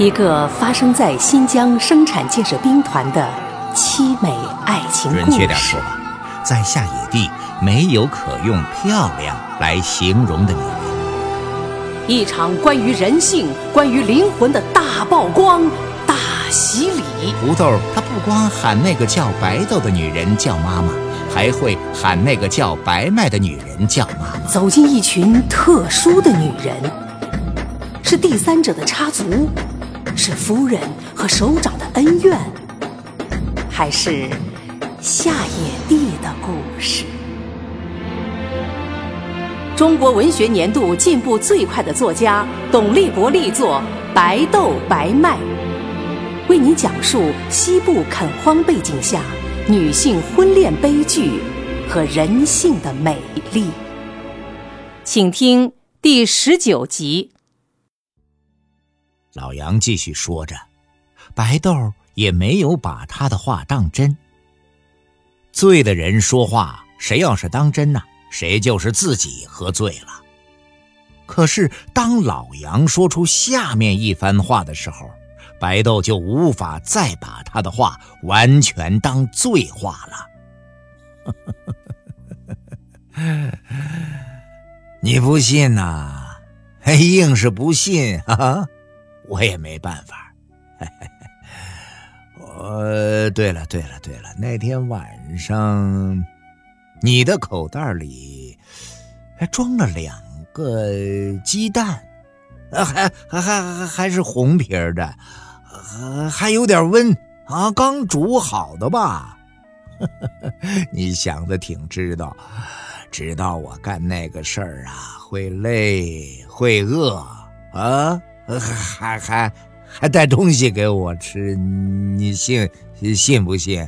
一个发生在新疆生产建设兵团的凄美爱情故事。准确点说吧，在下野地没有可用漂亮来形容的女人。一场关于人性、关于灵魂的大曝光、大洗礼。胡豆他不光喊那个叫白豆的女人叫妈妈，还会喊那个叫白麦的女人叫妈妈。走进一群特殊的女人，是第三者的插足，是夫人和首长的恩怨，还是下野地的故事？中国文学年度进步最快的作家董立国力作《白豆白麦》，为您讲述西部垦荒背景下女性婚恋悲剧和人性的美丽。请听第19集。老杨继续说着，白豆也没有把他的话当真。醉的人说话，谁要是当真呢，谁就是自己喝醉了。可是当老杨说出下面一番话的时候，白豆就无法再把他的话完全当醉话了。你不信啊，硬是不信啊，我也没办法。对了，那天晚上你的口袋里还装了2个鸡蛋，还是红皮的，还有点温啊，刚煮好的吧。你想的挺知道，知道我干那个事儿啊会累会饿啊，还带东西给我吃，你信不信？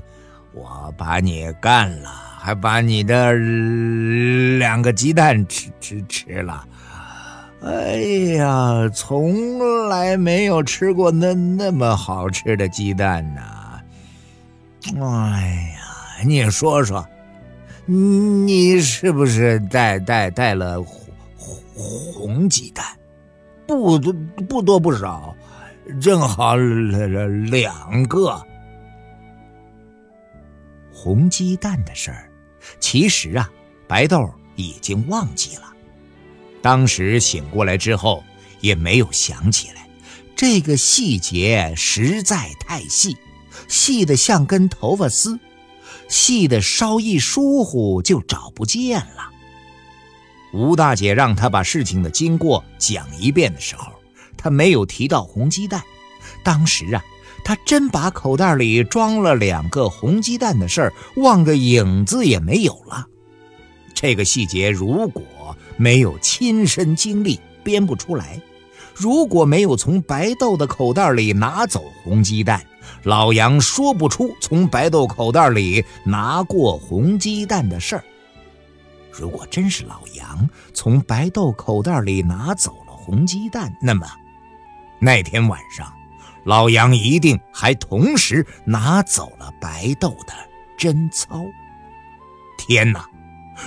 我把你干了，还把你的2个鸡蛋吃了。哎呀，从来没有吃过那么好吃的鸡蛋呐！哎呀，你说说，你是不是带了红鸡蛋？不多不少，正好2个。红鸡蛋的事儿，其实啊，白豆已经忘记了。当时醒过来之后，也没有想起来。这个细节实在太细，细得像根头发丝，细得稍一疏忽就找不见了。吴大姐让她把事情的经过讲一遍的时候，她没有提到红鸡蛋。当时啊，她真把口袋里装了2个红鸡蛋的事儿忘个影子也没有了。这个细节如果没有亲身经历，编不出来；如果没有从白豆的口袋里拿走红鸡蛋，老杨说不出从白豆口袋里拿过红鸡蛋的事儿。如果真是老杨从白豆口袋里拿走了红鸡蛋，那么那天晚上老杨一定还同时拿走了白豆的贞操。天哪，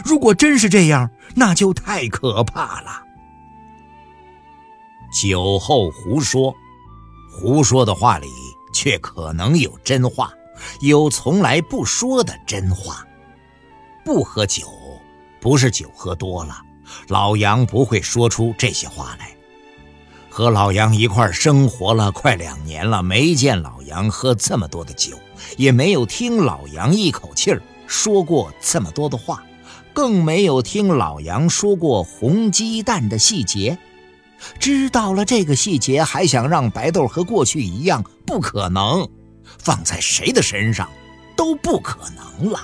如果真是这样，那就太可怕了。酒后胡说，胡说的话里却可能有真话，有从来不说的真话。不喝酒，不是酒喝多了，老杨不会说出这些话来。和老杨一块生活了快2年了，没见老杨喝这么多的酒，也没有听老杨一口气儿说过这么多的话，更没有听老杨说过红鸡蛋的细节。知道了这个细节，还想让白豆和过去一样，不可能，放在谁的身上都不可能了。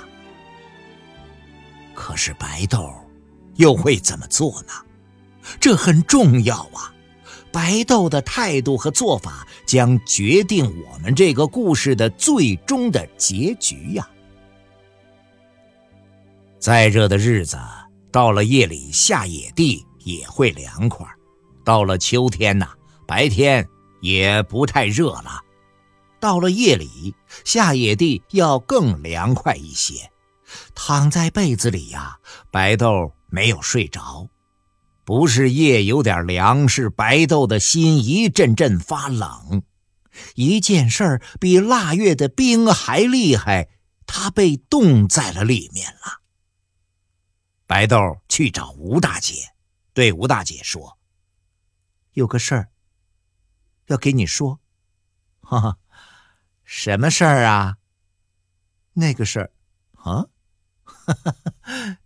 可是白豆又会怎么做呢？这很重要啊！白豆的态度和做法将决定我们这个故事的最终的结局呀。再热的日子，到了夜里下野地也会凉快，到了秋天呐，白天也不太热了，到了夜里下野地要更凉快一些。躺在被子里呀，白豆没有睡着，不是夜有点凉，是白豆的心一阵阵发冷，一件事儿比腊月的冰还厉害，他被冻在了里面了。白豆去找吴大姐，对吴大姐说：“有个事儿要给你说。”“哈哈，什么事儿啊？”“那个事儿。”“啊？哈哈，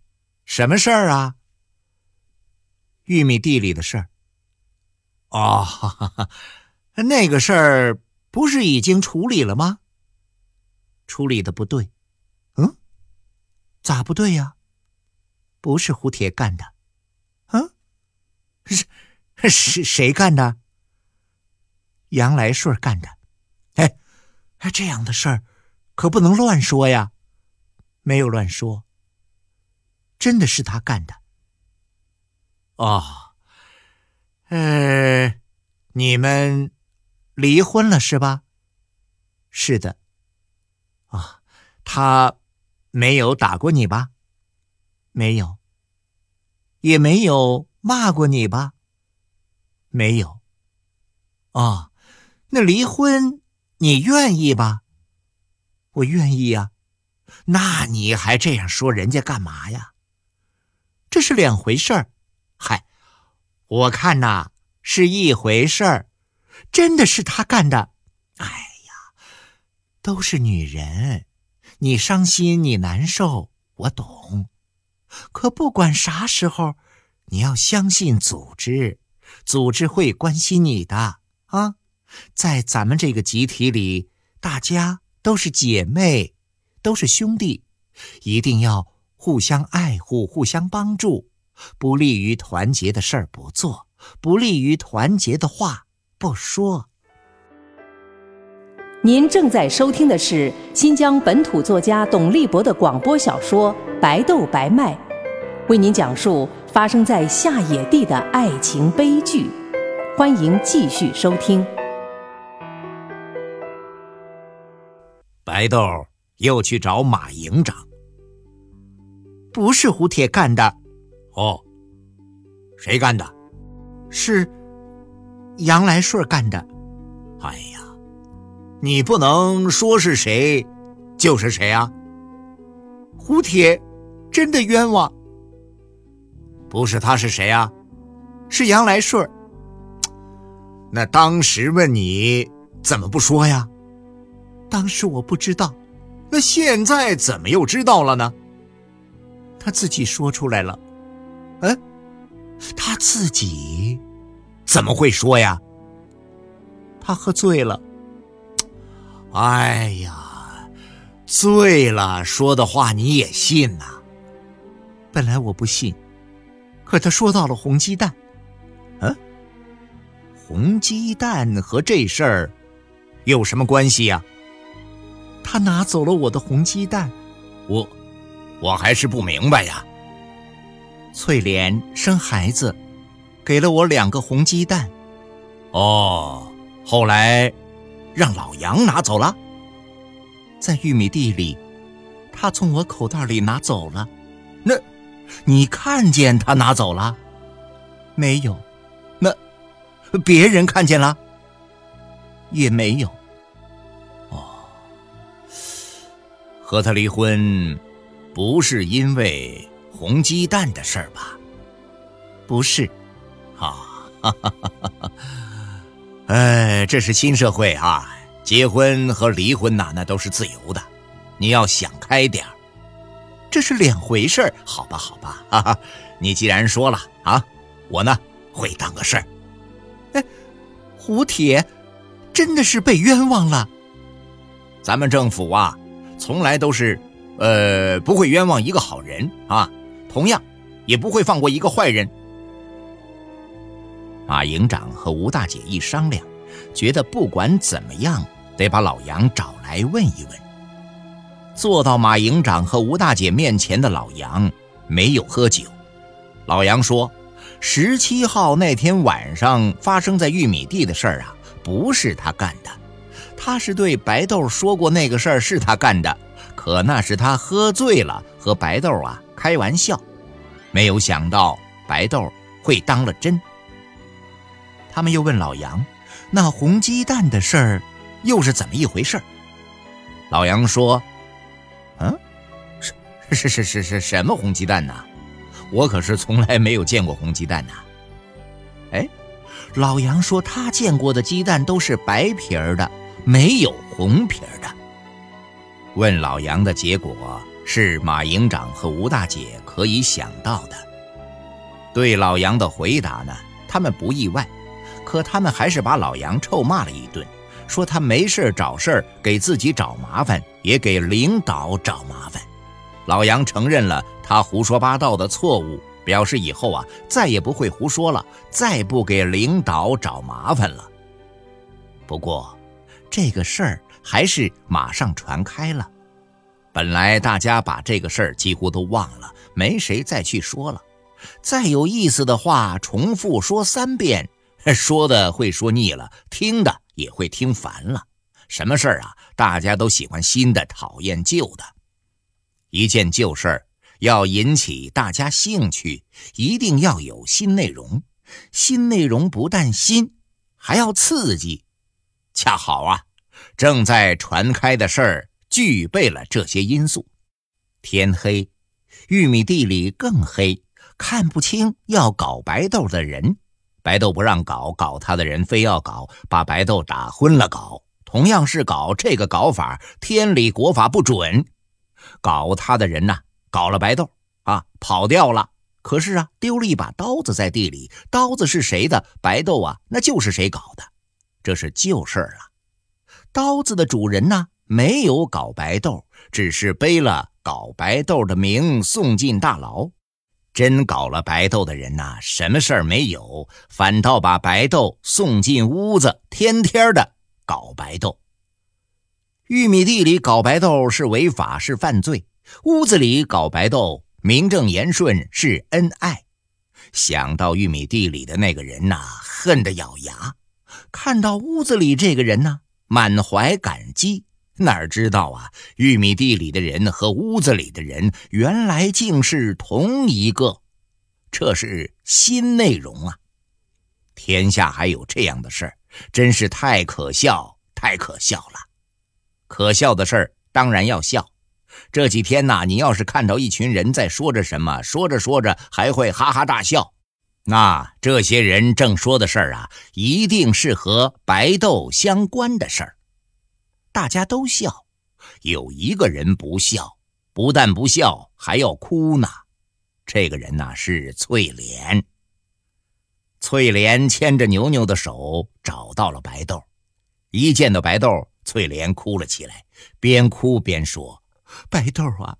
什么事儿啊？”“玉米地里的事儿。”“哦，哈哈，那个事儿不是已经处理了吗？”“处理的不对。”“嗯，咋不对呀？”“不是胡铁干的。”“嗯，是谁干的？”“杨来顺干的。”“哎，这样的事儿可不能乱说呀。”“没有乱说，真的是他干的。”“哦，你们离婚了是吧？”“是的。”“啊，他没有打过你吧？”“没有。”“也没有骂过你吧？”“没有。”“哦，那离婚你愿意吧？”“我愿意啊。”“那你还这样说人家干嘛呀？这是两回事儿。”“嗨，我看呐，是一回事儿，真的是他干的。”“哎呀，都是女人，你伤心你难受，我懂。可不管啥时候，你要相信组织，组织会关心你的。啊，在咱们这个集体里，大家都是姐妹，都是兄弟，一定要互相爱护，互相帮助。不利于团结的事儿不做，不利于团结的话不说。”您正在收听的是新疆本土作家董立博的广播小说《白豆白麦》，为您讲述发生在下野地的爱情悲剧。欢迎继续收听。白豆又去找马营长。“不是胡铁干的。”“哦，谁干的？”“是杨来顺干的。”“哎呀，你不能说是谁就是谁啊！胡铁真的冤枉。”“不是他是谁啊？”“是杨来顺。”“那当时问你怎么不说呀？”“当时我不知道。”“那现在怎么又知道了呢？”“他自己说出来了。”“嗯，他自己怎么会说呀？”“他喝醉了。”“哎呀，醉了说的话你也信呐？”“本来我不信，可他说到了红鸡蛋。”“嗯，红鸡蛋和这事儿有什么关系呀？”“他拿走了我的红鸡蛋。”“我还是不明白呀。”“翠莲生孩子，给了我2个红鸡蛋。”“哦，后来让老杨拿走了。”“在玉米地里，他从我口袋里拿走了。”“那，你看见他拿走了？”“没有。”“那，别人看见了？”“也没有。”“哦，和他离婚，不是因为红鸡蛋的事儿吧？”“不是。”“啊，哈哈哈哈！哎，这是新社会啊，结婚和离婚呐，那都是自由的，你要想开点儿，这是两回事儿。好吧，好吧，哈哈，你既然说了啊，我呢会当个事儿。”“哎，胡铁真的是被冤枉了。”“咱们政府啊，从来都是不会冤枉一个好人啊。”“同样也不会放过一个坏人。”马营长和吴大姐一商量，觉得不管怎么样得把老杨找来问一问。坐到马营长和吴大姐面前的老杨没有喝酒。老杨说，17号那天晚上发生在玉米地的事儿啊，不是他干的。他是对白豆说过那个事儿是他干的，可那是他喝醉了和白豆啊开玩笑，没有想到白豆会当了真。他们又问老杨，那红鸡蛋的事儿又是怎么一回事？老杨说：“是什么红鸡蛋呐？我可是从来没有见过红鸡蛋呐。”哎，老杨说他见过的鸡蛋都是白皮儿的，没有红皮儿的。问老杨的结果是马营长和吴大姐可以想到的。对老杨的回答呢，他们不意外，可他们还是把老杨臭骂了一顿，说他没事找事儿，给自己找麻烦，也给领导找麻烦。老杨承认了他胡说八道的错误，表示以后啊，再也不会胡说了，再不给领导找麻烦了。不过，这个事儿还是马上传开了。本来大家把这个事儿几乎都忘了，没谁再去说了。再有意思的话，重复说3遍，说的会说腻了，听的也会听烦了。什么事儿啊，大家都喜欢新的，讨厌旧的。一件旧事儿要引起大家兴趣，一定要有新内容。新内容不但新，还要刺激。恰好啊，正在传开的事儿具备了这些因素。天黑，玉米地里更黑，看不清要搞白豆的人。白豆不让搞，搞他的人非要搞，把白豆打昏了搞。同样是搞，这个搞法天理国法不准。搞他的人呐，搞了白豆啊，跑掉了。可是啊，丢了一把刀子在地里，刀子是谁的，白豆啊，那就是谁搞的。这是旧事儿啊。刀子的主人呢，没有搞白豆，只是背了搞白豆的名送进大牢。真搞了白豆的人呐，什么事儿没有，反倒把白豆送进屋子，天天的搞白豆。玉米地里搞白豆是违法，是犯罪；屋子里搞白豆，名正言顺，是恩爱。想到玉米地里的那个人呐，恨得咬牙；看到屋子里这个人呐，满怀感激。哪知道啊，玉米地里的人和屋子里的人原来竟是同一个。这是新内容啊！天下还有这样的事儿，真是太可笑，太可笑了。可笑的事儿当然要笑。这几天呐，你要是看到一群人在说着什么，说着说着还会哈哈大笑，那这些人正说的事儿啊，一定是和白豆相关的事儿。大家都笑，有一个人不笑，不但不笑，还要哭呢。这个人呐，是翠莲。翠莲牵着牛牛的手找到了白豆，一见到白豆，翠莲哭了起来，边哭边说：“白豆啊，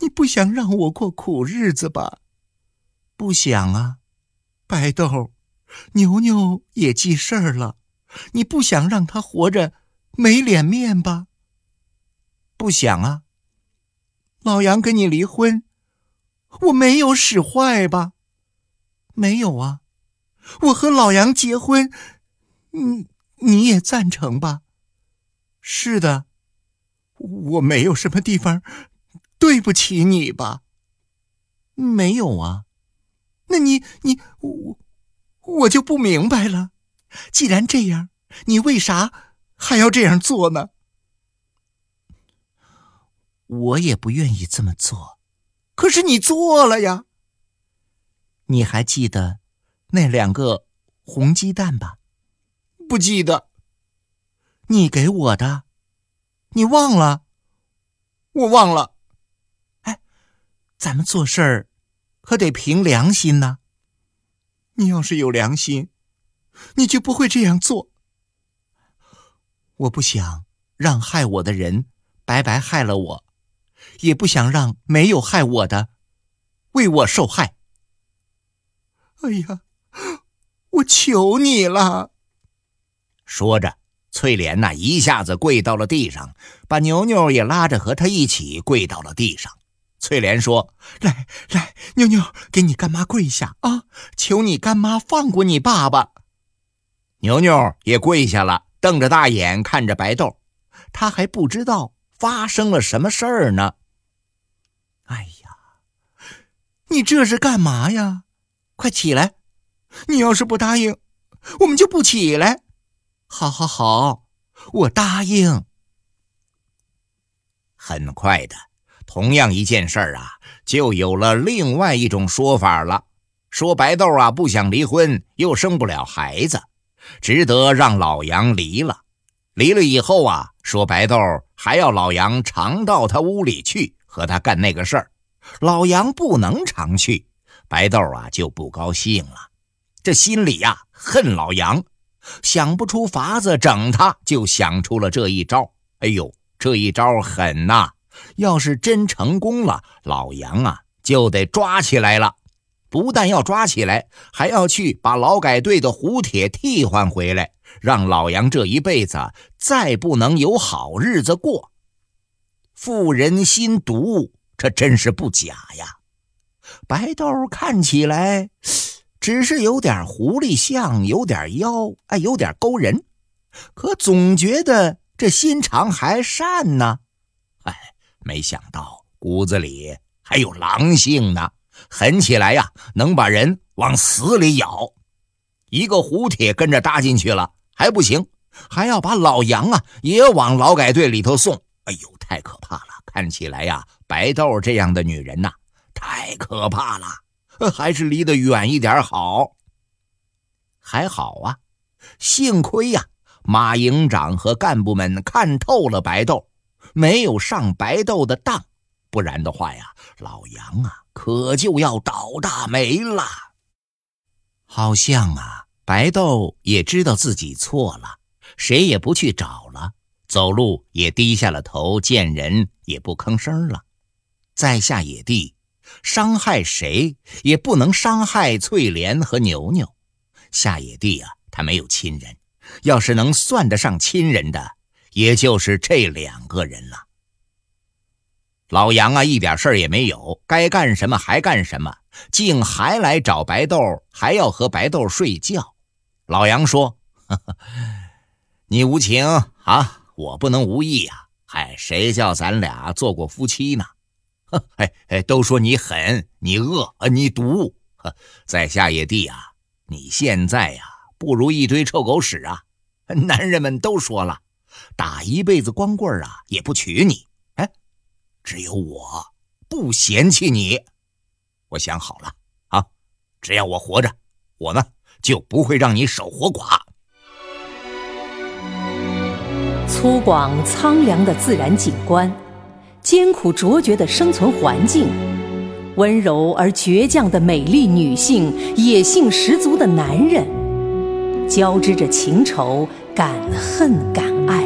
你不想让我过苦日子吧？”“不想啊，白豆，牛牛也记事儿了，你不想让他活着没脸面吧？”“不想啊。”“老杨跟你离婚，我没有使坏吧？”“没有啊。”“我和老杨结婚，你也赞成吧？”“是的。”“我没有什么地方对不起你吧？”“没有啊。”“那我就不明白了。既然这样，你为啥还要这样做呢？”“我也不愿意这么做。”“可是你做了呀。”“你还记得那2个红鸡蛋吧？”“不记得。”“你给我的，你忘了？”“我忘了。”“哎，咱们做事儿可得凭良心呐。你要是有良心，你就不会这样做。我不想让害我的人白白害了我，也不想让没有害我的为我受害。哎呀，我求你了！”说着，翠莲呐，一下子跪到了地上，把牛牛也拉着和他一起跪到了地上。翠莲说：“来，牛牛，给你干妈跪下啊！求你干妈放过你爸爸。”牛牛也跪下了，瞪着大眼看着白豆，他还不知道发生了什么事儿呢。“哎呀，你这是干嘛呀？快起来！你要是不答应，我们就不起来。”“好，我答应。很快的，同样一件事啊，就有了另外一种说法了。说白豆啊不想离婚，又生不了孩子，只得让老杨离了。离了以后啊，说白豆还要老杨常到他屋里去和他干那个事儿。老杨不能常去，白豆啊就不高兴了，这心里啊恨老杨，想不出法子整他，就想出了这一招。哎呦，这一招狠呐！要是真成功了，老杨啊就得抓起来了。不但要抓起来，还要去把劳改队的胡铁替换回来，让老杨这一辈子再不能有好日子过。妇人心毒，这真是不假呀。白豆看起来只是有点狐狸相，有点妖，有点勾人，可总觉得这心肠还善呢。没想到骨子里还有狼性呢，狠起来呀，能把人往死里咬。一个胡铁跟着搭进去了还不行，还要把老杨啊也往劳改队里头送。哎呦，太可怕了！看起来呀，白豆这样的女人呐，太可怕了，还是离得远一点好。还好啊，幸亏呀，马营长和干部们看透了白豆，没有上白豆的当，不然的话呀，老杨啊可就要倒大霉了。好像啊，白豆也知道自己错了，谁也不去找了，走路也低下了头，见人也不吭声了。在下野地，伤害谁也不能伤害翠莲和牛牛。下野地啊，他没有亲人，要是能算得上亲人的，也就是这两个人了。老杨啊一点事儿也没有，该干什么还干什么，竟还来找白豆，还要和白豆睡觉。老杨说，呵呵，你无情啊，我不能无义啊，谁叫咱俩做过夫妻呢？都说你狠，你恶，你毒，在下野地啊，你现在啊不如一堆臭狗屎啊。男人们都说了，打一辈子光棍啊也不娶你，只有我不嫌弃你。我想好了啊，只要我活着，我呢就不会让你守活寡。粗犷苍凉的自然景观，艰苦卓绝的生存环境，温柔而倔强的美丽女性，野性十足的男人，交织着情仇、敢恨、敢爱，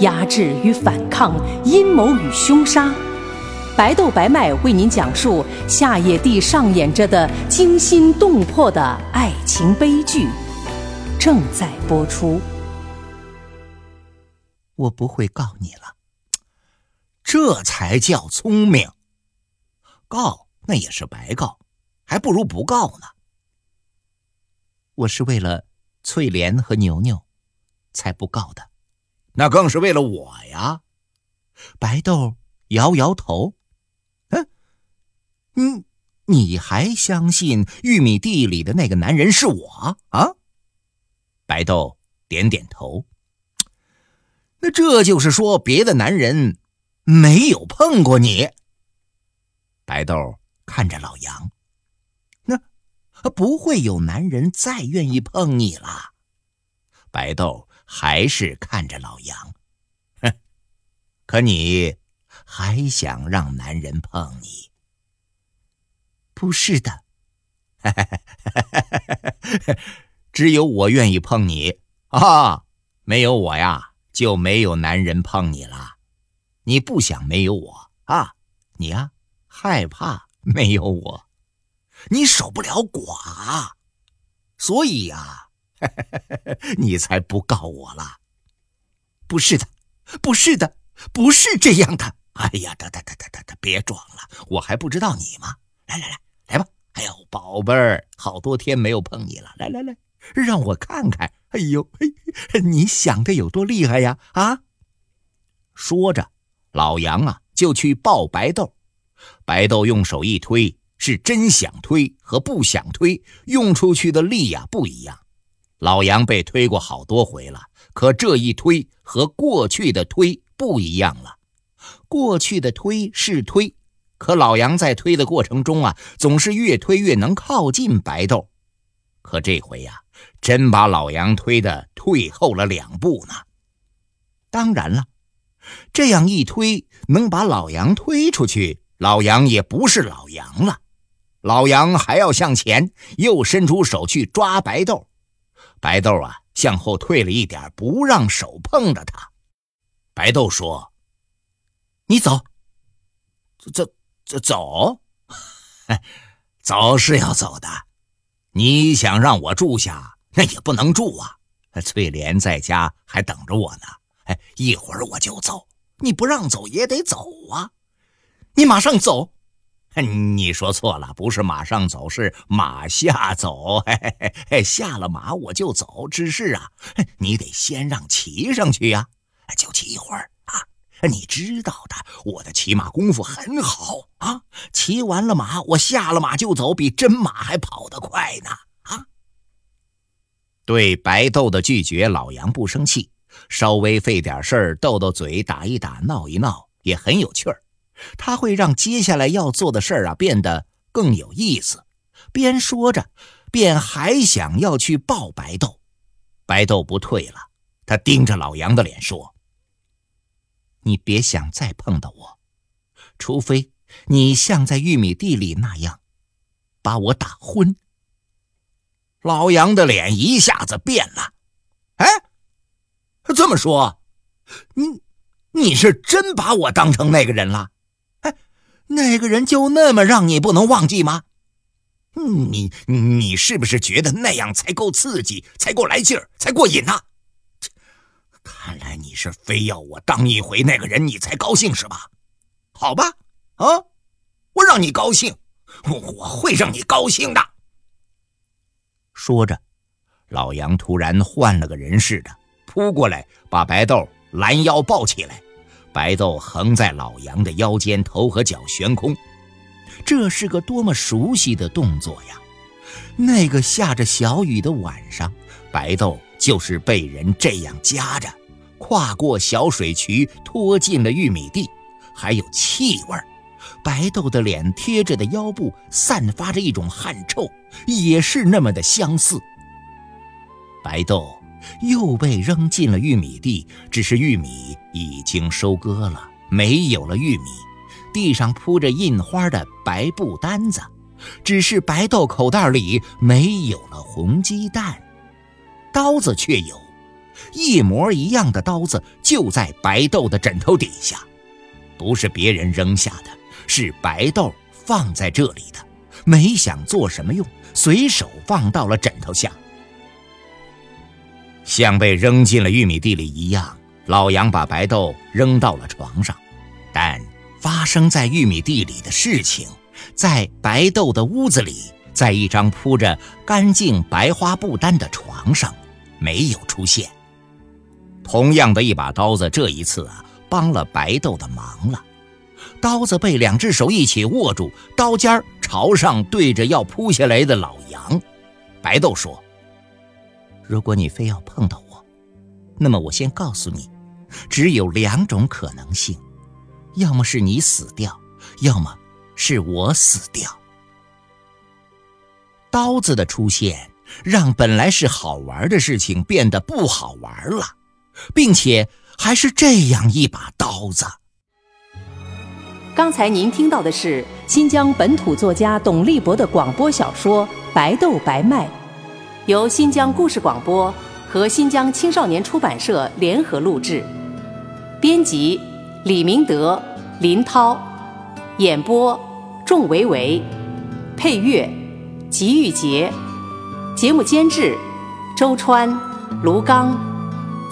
压制与反抗，阴谋与凶杀。白豆白麦为您讲述下野地上演着的惊心动魄的爱情悲剧，正在播出。我不会告你了，这才叫聪明。告那也是白告，还不如不告呢。我是为了翠莲和牛牛才不告的。那更是为了我呀。白豆摇摇头，你还相信玉米地里的那个男人是我啊？白豆点点头。那这就是说别的男人没有碰过你。白豆看着老杨，那不会有男人再愿意碰你了。白豆还是看着老杨，可你还想让男人碰你？不是的，只有我愿意碰你啊！没有我呀，就没有男人碰你了。你不想没有我啊？你啊，害怕没有我，你守不了寡，所以啊你才不告我了。不是的，不是的，不是这样的。哎呀，别装了，我还不知道你吗？来吧。哎呦，宝贝儿，好多天没有碰你了，来让我看看。哎呦，你想的有多厉害呀啊！说着，老杨啊就去抱白豆。白豆用手一推，是真想推和不想推用出去的力呀不一样。老杨被推过好多回了，可这一推和过去的推不一样了。过去的推是推，可老杨在推的过程中啊，总是越推越能靠近白豆。可这回呀，真把老杨推得退后了2步呢。当然了，这样一推能把老杨推出去，老杨也不是老杨了。老杨还要向前，又伸出手去抓白豆。白豆啊，向后退了一点，不让手碰着他。白豆说：“你走。”“走？”“走是要走的。你想让我住下，那也不能住啊。翠莲在家还等着我呢。一会儿我就走。你不让走也得走啊。你马上走。”“你说错了，不是马上走，是马下走。下了马我就走，只是啊，你得先让骑上去呀，就骑一会儿啊。你知道的，我的骑马功夫很好啊。骑完了马，我下了马就走，比真马还跑得快呢啊。”对白豆的拒绝，老杨不生气，稍微费点事儿，斗斗嘴，打一打，闹一闹，也很有趣儿。他会让接下来要做的事儿啊变得更有意思，边说着，便还想要去抱白豆。白豆不退了，他盯着老杨的脸说：“你别想再碰到我，除非你像在玉米地里那样，把我打昏。”老杨的脸一下子变了：“哎，这么说，你是真把我当成那个人了？那个人就那么让你不能忘记吗？你是不是觉得那样才够刺激，才够来劲儿，才过瘾啊？看来你是非要我当一回那个人你才高兴是吧？好吧，啊，我让你高兴，我会让你高兴的。”说着，老杨突然换了个人似的，扑过来把白豆拦腰抱起来，白豆横在老杨的腰间，头和脚悬空。这是个多么熟悉的动作呀！那个下着小雨的晚上，白豆就是被人这样夹着，跨过小水渠，拖进了玉米地，还有气味。白豆的脸贴着的腰部散发着一种汗臭，也是那么的相似。白豆又被扔进了玉米地，只是玉米已经收割了，没有了玉米，地上铺着印花的白布单子，只是白豆口袋里没有了红鸡蛋，刀子却有，一模一样的刀子就在白豆的枕头底下，不是别人扔下的，是白豆放在这里的，没想做什么用，随手放到了枕头下。像被扔进了玉米地里一样，老杨把白豆扔到了床上，但发生在玉米地里的事情，在白豆的屋子里，在一张铺着干净白花布单的床上没有出现。同样的一把刀子，这一次啊，帮了白豆的忙了。刀子被2只手一起握住，刀尖朝上，对着要扑下来的老杨。白豆说：“如果你非要碰到我，那么我先告诉你，只有2种可能性，要么是你死掉，要么是我死掉。”刀子的出现让本来是好玩的事情变得不好玩了，并且还是这样一把刀子。刚才您听到的是新疆本土作家董立博的广播小说《白豆白卖》，由新疆故事广播和新疆青少年出版社联合录制，编辑李明德、林涛，演播仲维维，配乐吉玉杰，节目监制周川、卢刚，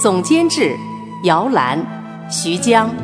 总监制姚兰、徐江。